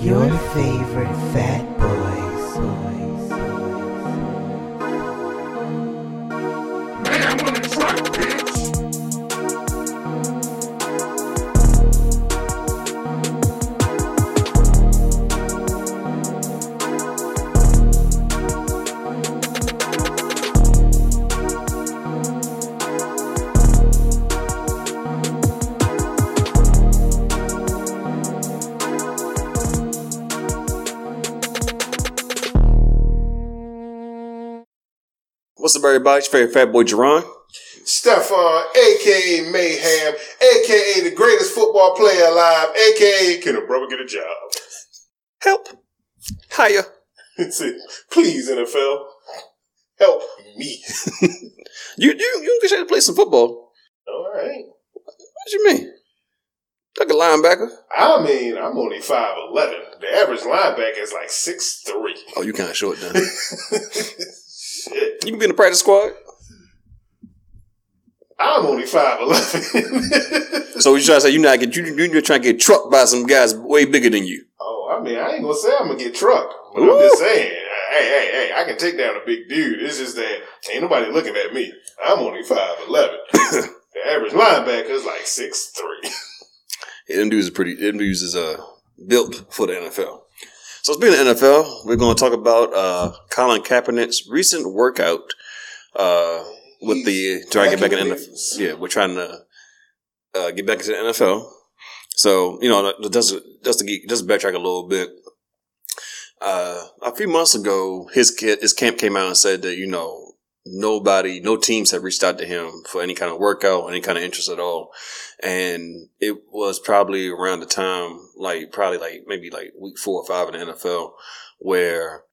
Your favorite fat boys. Man, I'm gonna try, bitch. What's up, everybody? It's your favorite fat boy, Jerron. Stephon, a.k.a. Mayhem, a.k.a. the greatest football player alive, a.k.a. can a brother get a job? Help. Hiya. That's it. Please, NFL, help me. You can try to play some football. All right. What you mean? Like a linebacker? I mean, I'm only 5'11". The average linebacker is like 6'3". Oh, you kind of short, then. Shit. You can be in the practice squad. I'm only 5'11". So you trying to say you're trying to get trucked by some guys way bigger than you? Oh, I mean, I ain't gonna say I'm gonna get trucked. But I'm just saying, hey, I can take down a big dude. It's just that ain't nobody looking at me. I'm only 5'11". The average linebacker is like 6'3". Yeah, them dudes is built for the NFL. So speaking of NFL, we're going to talk about Colin Kaepernick's recent workout with the trying to get back in the NFL. Yeah, we're trying to get back into the NFL. So you know, just to backtrack a little bit. A few months ago, his camp came out and said that no teams had reached out to him for any kind of workout, any kind of interest at all, and it was probably around the time, maybe week 4 or 5 in the NFL, where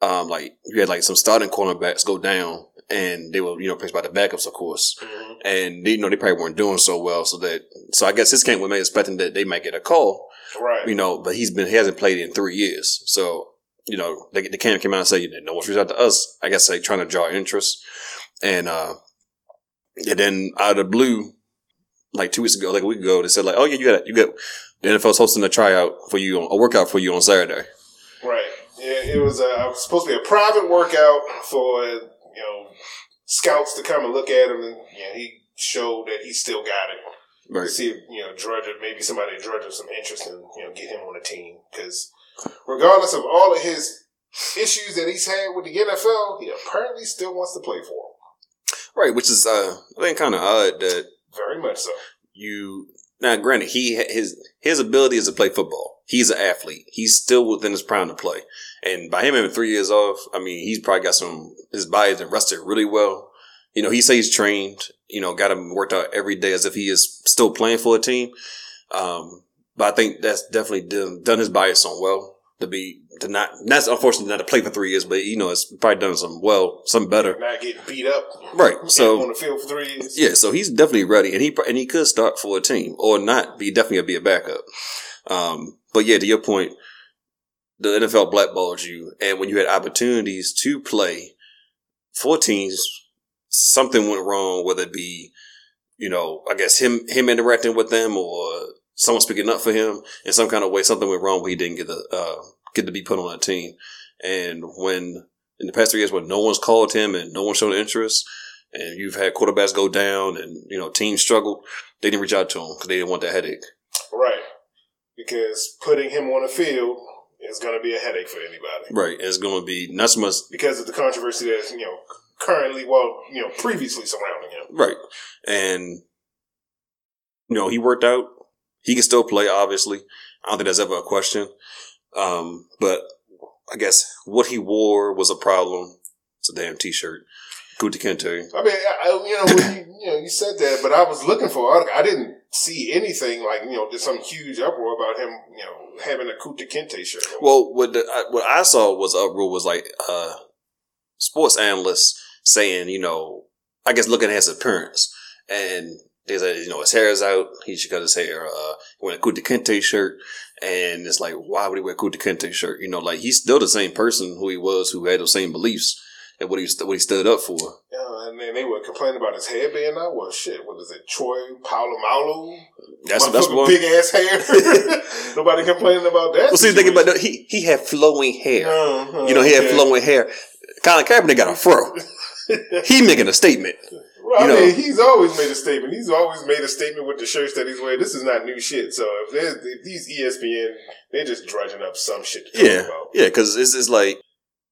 you had some starting cornerbacks go down, and they were replaced by the backups, of course, mm-hmm. and they probably weren't doing so well, so I guess his camp was expecting that they might get a call, right? But he hasn't played in 3 years, so. The camp came out and said, no one's reached out to us. I guess trying to draw interest. And, then out of the blue, a week ago, they said you got the NFL's hosting a tryout for you, a workout for you on Saturday. Right. Yeah, it was supposed to be a private workout for, scouts to come and look at him. And he showed that he still got it. Right. To see if, somebody drudge up some interest and, get him on a team. Because, regardless of all of his issues that he's had with the NFL, he apparently still wants to play for him. Right, which is, I think, kind of odd that... Very much so. Now, granted, his ability is to play football. He's an athlete. He's still within his prime to play. And by him having 3 years off, I mean, he's probably got his body's been rested really well. He says he's trained, got him worked out every day as if he is still playing for a team. But I think that's definitely done his body some well that's unfortunately not to play for 3 years, but it's probably done some well, some better. Not getting beat up, right? So on the field for 3 years, yeah. So he's definitely ready, and he could start for a team or not. Be definitely be a backup. But yeah, to your point, the NFL blackballed you, and when you had opportunities to play for teams, something went wrong. Whether it be, I guess him interacting with them or someone speaking up for him in some kind of way, something went wrong where he didn't get to be put on a team. And when in the past 3 years, when no one's called him and no one showed interest, and you've had quarterbacks go down and teams struggle, they didn't reach out to him because they didn't want that headache. Right, because putting him on the field is going to be a headache for anybody. Right, it's going to be not so much because of the controversy that's previously surrounding him. Right, and he worked out. He can still play, obviously. I don't think that's ever a question. But I guess what he wore was a problem. It's a damn T-shirt. Gucci Kente. I mean, you said that, but I was looking for an article. I didn't see anything there's some huge uproar about him, having a Gucci Kente shirt. Well, what I saw was uproar was sports analysts saying, I guess looking at his appearance and. They said, his hair is out. He should cut his hair. Wearing a Gucci Kente shirt. And it's why would he wear a Gucci Kente shirt? He's still the same person who he was, who had those same beliefs. and what he stood up for. And then they were complaining about his hair being out. Well, shit, what is it? Troy Polamalu? That's one. Big ass hair. Nobody complaining about that. Well, see, thinking about that, he had flowing hair. You know, he had flowing hair. Colin Kaepernick got a fro. He making a statement. Well, I mean, he's always made a statement. He's always made a statement with the shirts that he's wearing. This is not new shit. So if these ESPN, they're just drudging up some shit to talk about. Yeah, because it's like...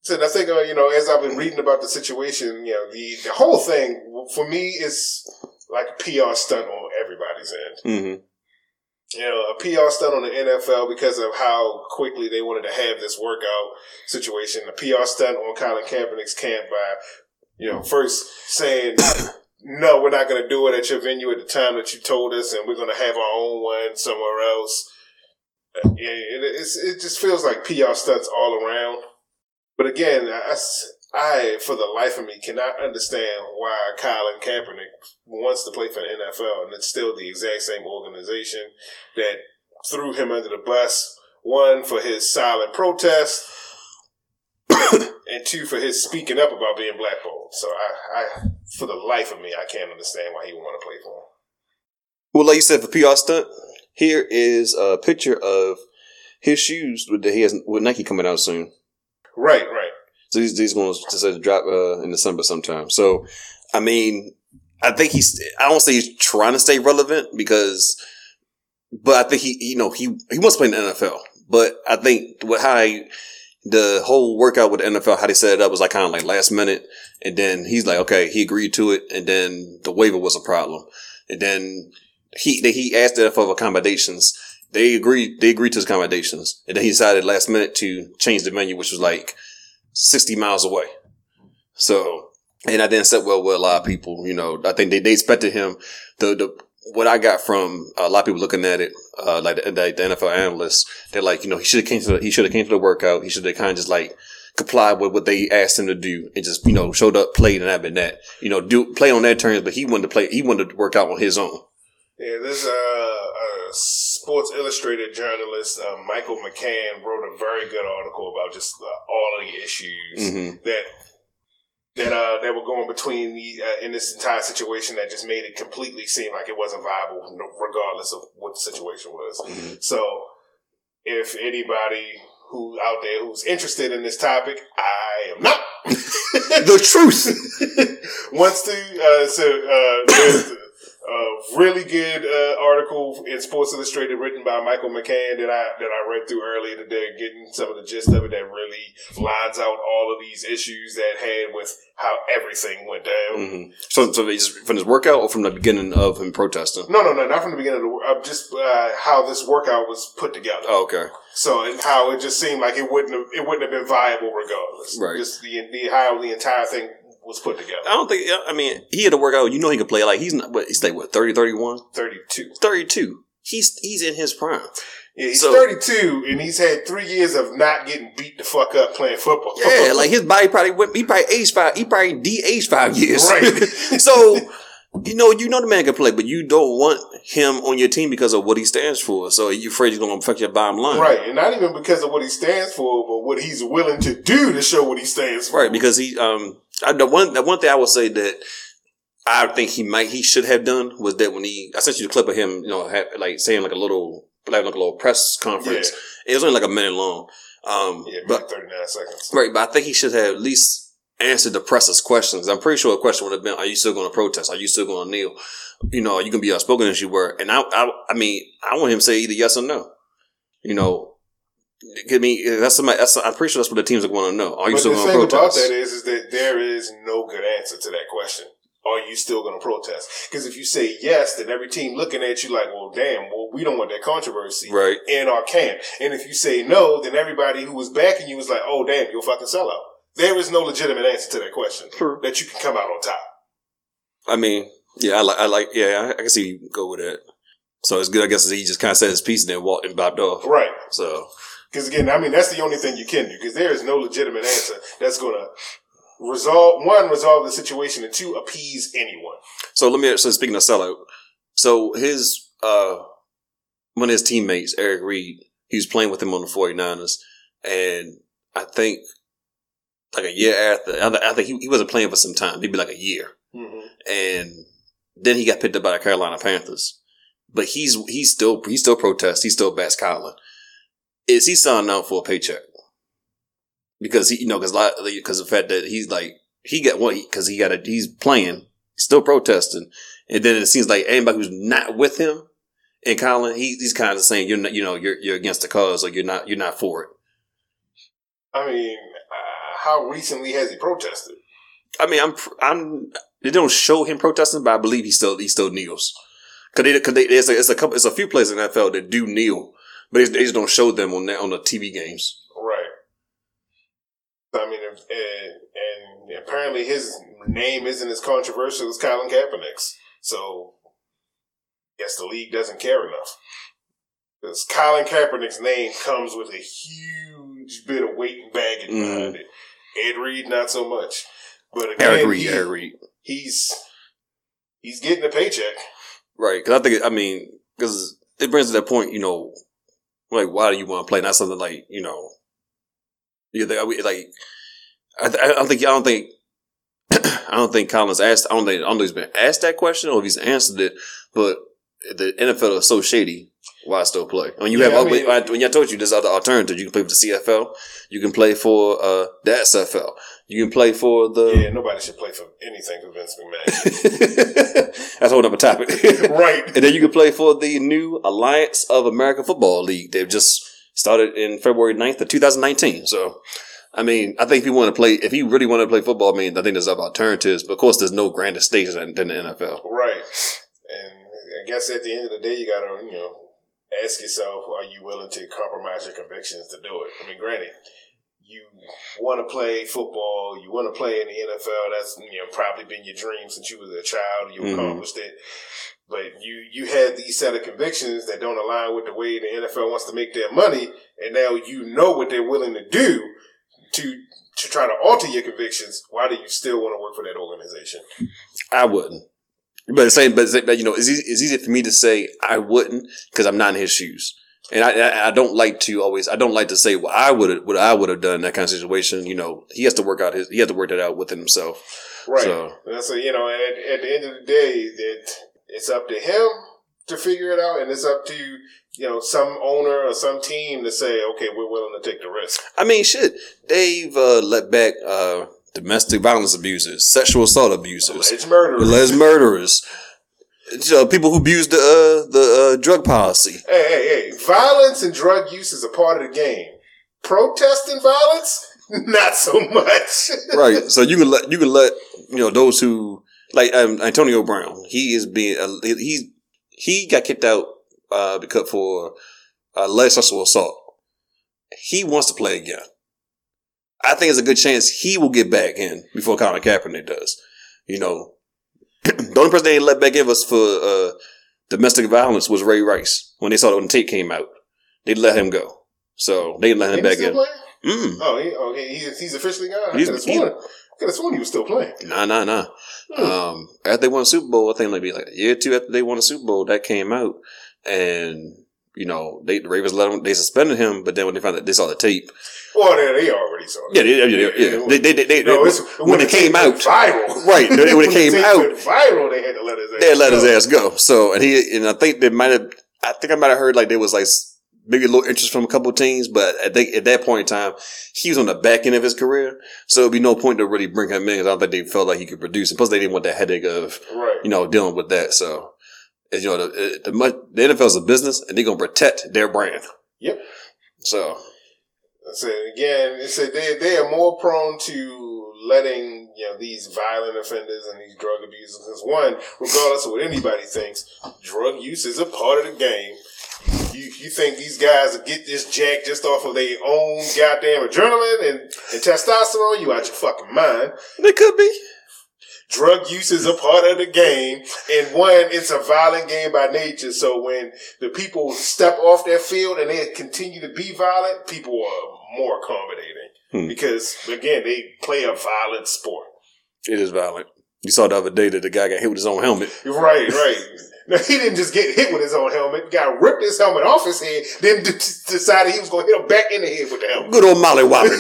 So I think, as I've been reading about the situation, the whole thing, for me, is like a PR stunt on everybody's end. Mm-hmm. A PR stunt on the NFL because of how quickly they wanted to have this workout situation. A PR stunt on Colin Kaepernick's camp by, first saying... No, we're not going to do it at your venue at the time that you told us, and we're going to have our own one somewhere else. It just feels like PR stunts all around. But again, I for the life of me, cannot understand why Colin Kaepernick wants to play for the NFL, and it's still the exact same organization that threw him under the bus, one, for his silent protest, and two, for his speaking up about being blackballed. So I for the life of me, I can't understand why he would want to play for him. Well, like you said, for PR stunt, here is a picture of his shoes that he has with Nike coming out soon. Right. So these ones just said to drop in December sometime. So, I mean, I think I don't say he's trying to stay relevant but I think he wants to play in the NFL. But I think the whole workout with the NFL, how they set it up was like kind of like last minute. And then he's like, okay, he agreed to it. And then the waiver was a problem. And then he asked the NFL for accommodations. They agreed to his accommodations. And then he decided last minute to change the venue, which was like 60 miles away. So, and I didn't sit well with a lot of people. I think they expected him what I got from a lot of people looking at it, like the NFL analysts, they're like, he should have came to the workout. He should have kind of just like complied with what they asked him to do and just, showed up, played, and that. Play on their terms, but he wanted to play. He wanted to work out on his own. Yeah, there's a Sports Illustrated journalist, Michael McCann, wrote a very good article about just all of the issues that were going between in this entire situation that just made it completely seem like it wasn't viable, regardless of what the situation was. Mm-hmm. So, if anybody who out there who's interested in this topic, I am not the truth. Wants to there's a really good article in Sports Illustrated written by Michael McCann that I read through earlier today, getting some of the gist of it that really lines out all of these issues that had with how everything went down. Mm-hmm. So from his workout or from the beginning of him protesting? No, not from the beginning of just how this workout was put together. Oh, okay. So and how it just seemed like it wouldn't have been viable regardless. Right. Just the how the entire thing was put together. He had to work out. He could play. Like, he's not, he's like, what, 30, 31? 32. 32. He's in his prime. Yeah, he's 32, and he's had 3 years of not getting beat the fuck up playing football. Yeah, like, his body probably he probably de-aged 5 years. Right. So, the man can play, but you don't want him on your team because of what he stands for. So you're afraid he's going to affect your bottom line. Right. And not even because of what he stands for, but what he's willing to do to show what he stands for. Right. Because he, the one thing I would say that I think he should have done was that when I sent you the clip of him, saying like a little press conference. Yeah. It was only like a minute long. But 39 seconds. Right. But I think he should have at least answered the presser's questions. I'm pretty sure a question would have been, are you still going to protest? Are you still going to kneel? Are you going to be outspoken as you were? And I want him to say either yes or no. I'm pretty sure that's what the teams are going to know. Are you still going to protest? The thing about that is that there is no good answer to that question. Are you still going to protest? Because if you say yes, then every team looking at you like, well, damn, well, we don't want that controversy right in our camp. And if you say no, then everybody who was backing you was like, oh, damn, you're a fucking sellout. There is no legitimate answer to that question that you can come out on top. I can see you go with that. So it's good, I guess, that he just kind of said his piece and then walked and bopped off. Right. So. Because again, that's the only thing you can do, because there is no legitimate answer that's going to resolve the situation, and two, appease anyone. So speaking of sellout, so his, one of his teammates, Eric Reid, he was playing with him on the 49ers, and I think like a year after. I think he wasn't playing for some time. Maybe like a year. Mm-hmm. And then he got picked up by the Carolina Panthers. But he still protests. He still bats Colin. Is he signing out for a paycheck? Because he, you know, because the fact that he's like he got one because he got a he's playing still protesting, and then it seems like anybody who's not with him and Colin, he's kind of saying you're not, you know, you're against the cause, like you're not for it. I mean, how recently has he protested? I mean, I'm they don't show him protesting, but I believe he still kneels because there's a few players in the NFL that do kneel, but they just don't show them on the TV games. I mean, and apparently his name isn't as controversial as Colin Kaepernick's. So, I guess the league doesn't care enough. Because Colin Kaepernick's name comes with a huge bit of weight and baggage behind it. Ed Reed, not so much. But again, Eric Reid. He's getting a paycheck. Right. Because because it brings to that point, you know, like, why do you want to play? Not something like, you know, I don't think Colin's asked. I don't know he's been asked that question or if he's answered it. But the NFL is so shady. Why still play? When you I told you there's other alternatives. You can play for the CFL. You can play for the SFL. You can play for the. Yeah, nobody should play for anything for Vince McMahon. That's a whole other topic, right? And then you can play for the new Alliance of American Football League. They've just. Started in February 9th of 2019. So, I mean, I think if you really want to play football, I mean, I think there's other alternatives. But, of course, there's no grander stage than the NFL. Right. And I guess at the end of the day, you got to, you know, ask yourself, are you willing to compromise your convictions to do it? I mean, granted, you want to play football. You want to play in the NFL. That's, you know, probably been your dream since you was a child. You accomplished it. But you had these set of convictions that don't align with the way the NFL wants to make their money, and now you know what they're willing to do to try to alter your convictions. Why do you still want to work for that organization? I wouldn't. But you know, it's easy for me to say I wouldn't because I'm not in his shoes, and I don't like to always. I don't like to say what I would have done in that kind of situation. You know, he has to work that out within himself. Right. So you know, at the end of the day, it's up to him to figure it out, and it's up to, you know, some owner or some team to say, okay, we're willing to take the risk. I mean, shit, they've let back domestic violence abusers, sexual assault abusers, alleged murderers, you know, people who abuse the drug policy. Hey, violence and drug use is a part of the game. Protesting violence, not so much. Right. So you can let you know those who. Like Antonio Brown, he got kicked out because for alleged sexual assault. He wants to play again. I think there's a good chance he will get back in before Colin Kaepernick does. You know, the only person they let back in was for domestic violence was Ray Rice. When they saw it when the tape came out, they let him go. So they didn't let him back in. Mm. Oh, he's officially gone. I could have sworn he was still playing. Nah. After they won the Super Bowl, I think it might be like a year or two after they won the Super Bowl, that came out. And, you know, the Ravens they suspended him, but then when they found that they saw the tape. Well, they already saw it. Yeah. When it came out, viral. Right. When it came out. Viral, they had to let his ass go. So, and I think I might have heard like there was like maybe a little interest from a couple of teams, but at that point in time, he was on the back end of his career. So it'd be no point to really bring him in because I don't think they felt like he could produce. And plus, they didn't want that headache of, you know, dealing with that. So, you know, the NFL is a business and they're going to protect their brand. Yep. So. They are more prone to letting, you know, these violent offenders and these drug abusers. Because one, regardless of what anybody thinks, drug use is a part of the game. You think these guys will get this jack just off of their own goddamn adrenaline and testosterone? You out your fucking mind. They could be. Drug use is a part of the game. And one, it's a violent game by nature. So when the people step off their field and they continue to be violent, people are more accommodating. Because, again, they play a violent sport. It is violent. You saw the other day that the guy got hit with his own helmet. Right, right. Now, he didn't just get hit with his own helmet. The guy ripped his helmet off his head, then decided he was going to hit him back in the head with the helmet. Good old molly whopping.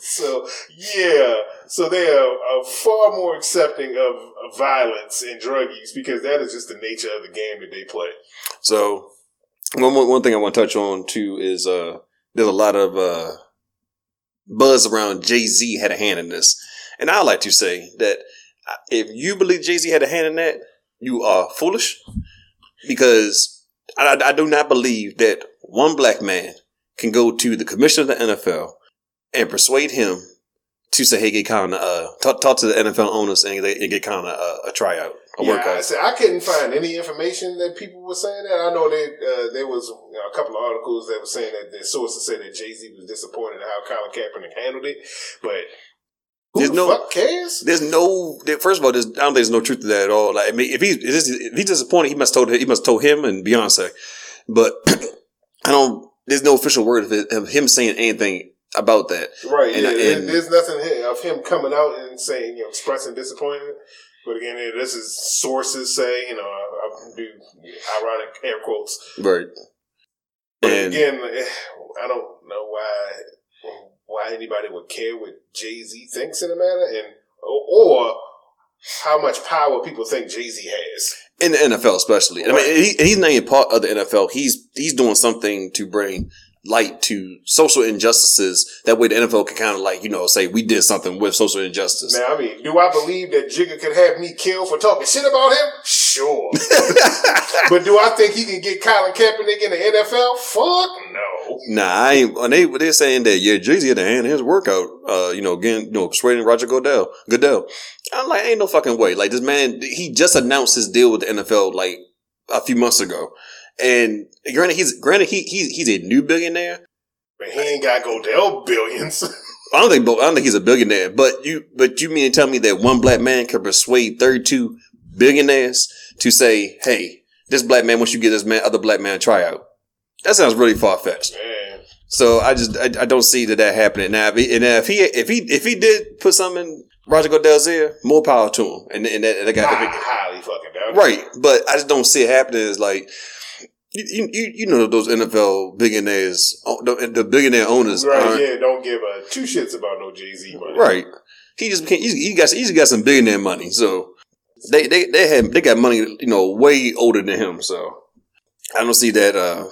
So, yeah. So they are far more accepting of violence and drug use because that is just the nature of the game that they play. So, one thing I want to touch on, too, is there's a lot of buzz around Jay-Z had a hand in this. And I like to say that if you believe Jay-Z had a hand in that, you are foolish, because I do not believe that one black man can go to the commissioner of the NFL and persuade him to say, hey, get Colin, talk to the NFL owners and get Colin a tryout, a workout. I couldn't find any information that people were saying that. I know that there was a couple of articles that were saying that their sources said that Jay-Z was disappointed in how Colin Kaepernick handled it, but... Who cares? First of all, I don't think there's no truth to that at all. Like, I mean, if he's disappointed, he must have told him and Beyonce. But there's no official word of him saying anything about that. Right. And there's nothing of him coming out and saying, expressing disappointment. But again, this is sources say, I do ironic air quotes. Right. But again, I don't know why anybody would care what Jay-Z thinks in a matter, and or how much power people think Jay-Z has in the NFL, especially. Right. I mean, he's not even part of the NFL. He's doing something to bring light to social injustices. That way, the NFL can kind of say we did something with social injustice. Now, I mean, do I believe that Jigga could have me killed for talking shit about him? Sure, but do I think he can get Colin Kaepernick in the NFL? Fuck no. Nah, I ain't. They're saying that Jay-Z had a hand in his workout. Persuading Roger Goodell. I'm like, ain't no fucking way. Like this man, he just announced his deal with the NFL like a few months ago. And granted, he's a new billionaire, but he ain't got Goodell billions. I don't think he's a billionaire. But you mean to tell me that one black man can persuade 32 billionaires to say, hey, this black man wants you to get this man other black man a tryout? That sounds really far fetched. So I don't see that happening now. If he did put something in Roger Goodell's ear, more power to him. Highly fucking down. Right, but I just don't see it happening. It's like those NFL billionaires, the billionaire owners, right? Yeah, don't give two shits about no Jay-Z money. Right, he got some billionaire money, so they got money way older than him. So I don't see that.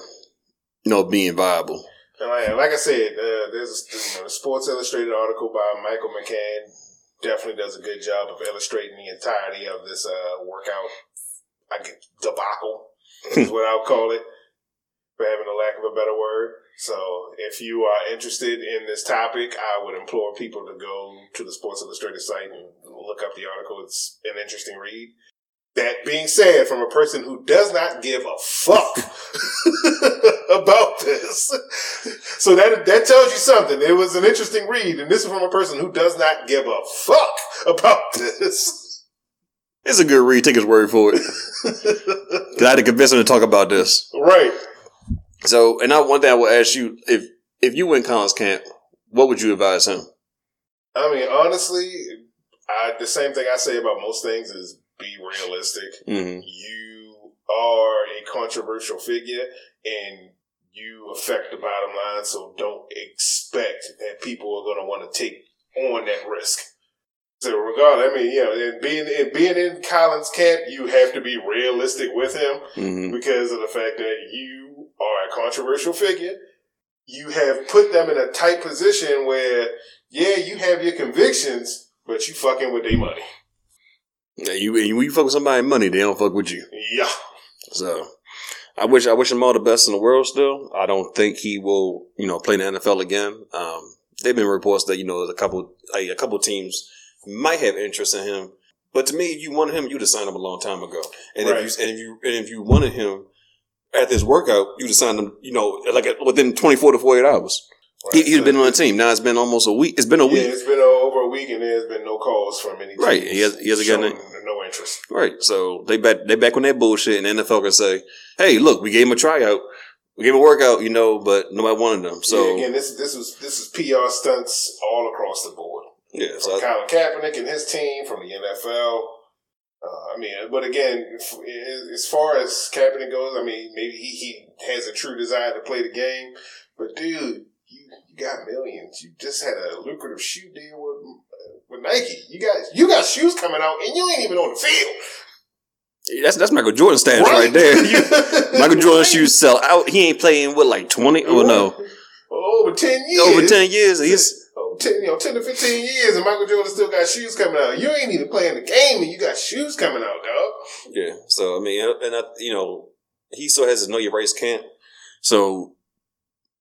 Being viable. Like I said, there's a Sports Illustrated article by Michael McCann. Definitely does a good job of illustrating the entirety of this workout debacle is what I'll call it, for having a lack of a better word. So if you are interested in this topic, I would implore people to go to the Sports Illustrated site and look up the article. It's an interesting read. That being said, from a person who does not give a fuck about this. So that tells you something. It was an interesting read, and this is from a person who does not give a fuck about this. It's a good read. Take his word for it. Because I had to convince him to talk about this. Right. So, one thing I will ask you, if you were in Colin's camp, what would you advise him? I mean, honestly, the same thing I say about most things is, be realistic. Mm-hmm. You are a controversial figure and you affect the bottom line. So don't expect that people are going to want to take on that risk. So regardless, being in Colin's camp, you have to be realistic with him mm-hmm. because of the fact that you are a controversial figure. You have put them in a tight position where, yeah, you have your convictions, but you fucking with their money. And when you fuck with somebody's money, they don't fuck with you. Yeah. So, I wish him all the best in the world still. I don't think he will, play in the NFL again. There have been reports that, a couple teams might have interest in him. But to me, if you wanted him, you'd have signed him a long time ago. And right. if you wanted him at this workout, you'd have signed him, within 24 to 48 hours. Right. He'd been on the team. Now it's been almost a week. It's been a week. Yeah, it's been over a week, and there's been no calls from any team. Right. He hasn't got no interest. Right. So they back on that bullshit, and the NFL can say, "Hey, look, we gave him a tryout, we gave him a workout, but nobody wanted them." So yeah, again, this is PR stunts all across the board. Yeah, so Colin Kaepernick and his team, from the NFL. I mean, but again, as far as Kaepernick goes, I mean, maybe he has a true desire to play the game. But, dude, you got millions. You just had a lucrative shoe deal with Nike. You got shoes coming out, and you ain't even on the field. That's Michael Jordan stance right there. Michael Jordan shoes sell out. He ain't playing, what, like 20? Oh, no. Over 10 years. Over 10 years. He's 10 to 15 years, and Michael Jordan still got shoes coming out. You ain't even playing the game, and you got shoes coming out, dog. Yeah. So, I mean, and he still has his Know Your Rights camp. So,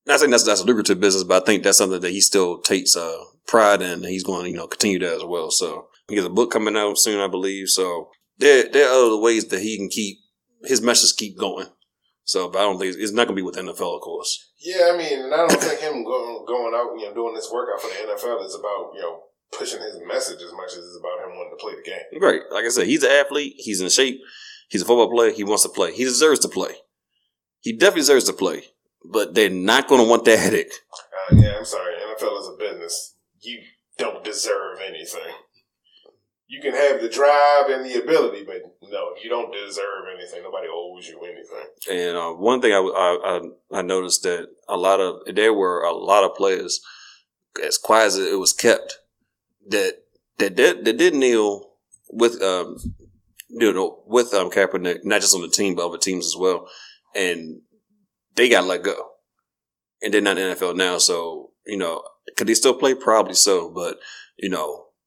I think that's a lucrative business, but I think that's something that he still takes pride in, and he's going to, continue that as well. So, he has a book coming out soon, I believe. So, there are other ways that he can keep his message keep going. So, but I don't think it's not going to be with the NFL, of course. Yeah, I mean, and I don't think him going out, doing this workout for the NFL is about, pushing his message as much as it's about him wanting to play the game. Right. Like I said, he's an athlete. He's in shape. He's a football player. He wants to play. He deserves to play. He definitely deserves to play. But they're not going to want that headache. I'm sorry. NFL is a business. You don't deserve anything. You can have the drive and the ability, but no, you don't deserve anything. Nobody owes you anything. And one thing I noticed that there were a lot of players, as quiet as it was kept, that did kneel with Kaepernick, not just on the team but other teams as well, and they got let go, and they're not in the NFL now. So could they still play? Probably so, but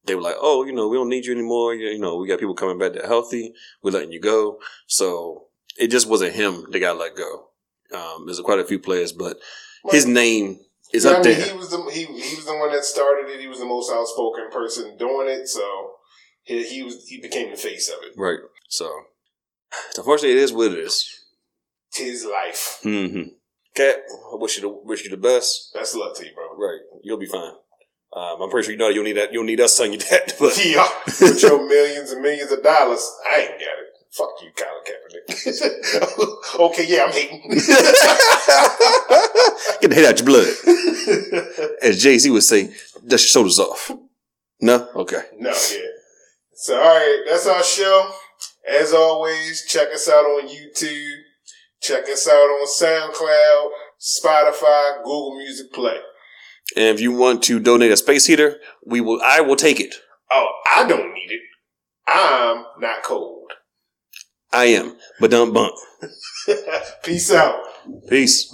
they were like, oh, we don't need you anymore. We got people coming back that are healthy. We're letting you go. So it just wasn't him that got let go. There's quite a few players, but his name is up there. He was the one that started it. He was the most outspoken person doing it. So he became the face of it. Right. So unfortunately, it is what it is. His life. Mm-hmm. Cat, I wish you the best. Best luck to you, bro. Right. You'll be fine. I'm pretty sure you'll need us telling you that. But. Yeah, with your millions and millions of dollars, I ain't got it. Fuck you, Colin Kaepernick. Okay, yeah, I'm hating. Get the head out your blood. As Jay-Z would say, dust your shoulders off. No? Okay. No, yeah. So, all right, that's our show. As always, check us out on YouTube. Check us out on SoundCloud, Spotify, Google Music Play. And if you want to donate a space heater, I will take it. Oh, I don't need it. I'm not cold. I am. Ba-dum-bump. Peace out. Peace.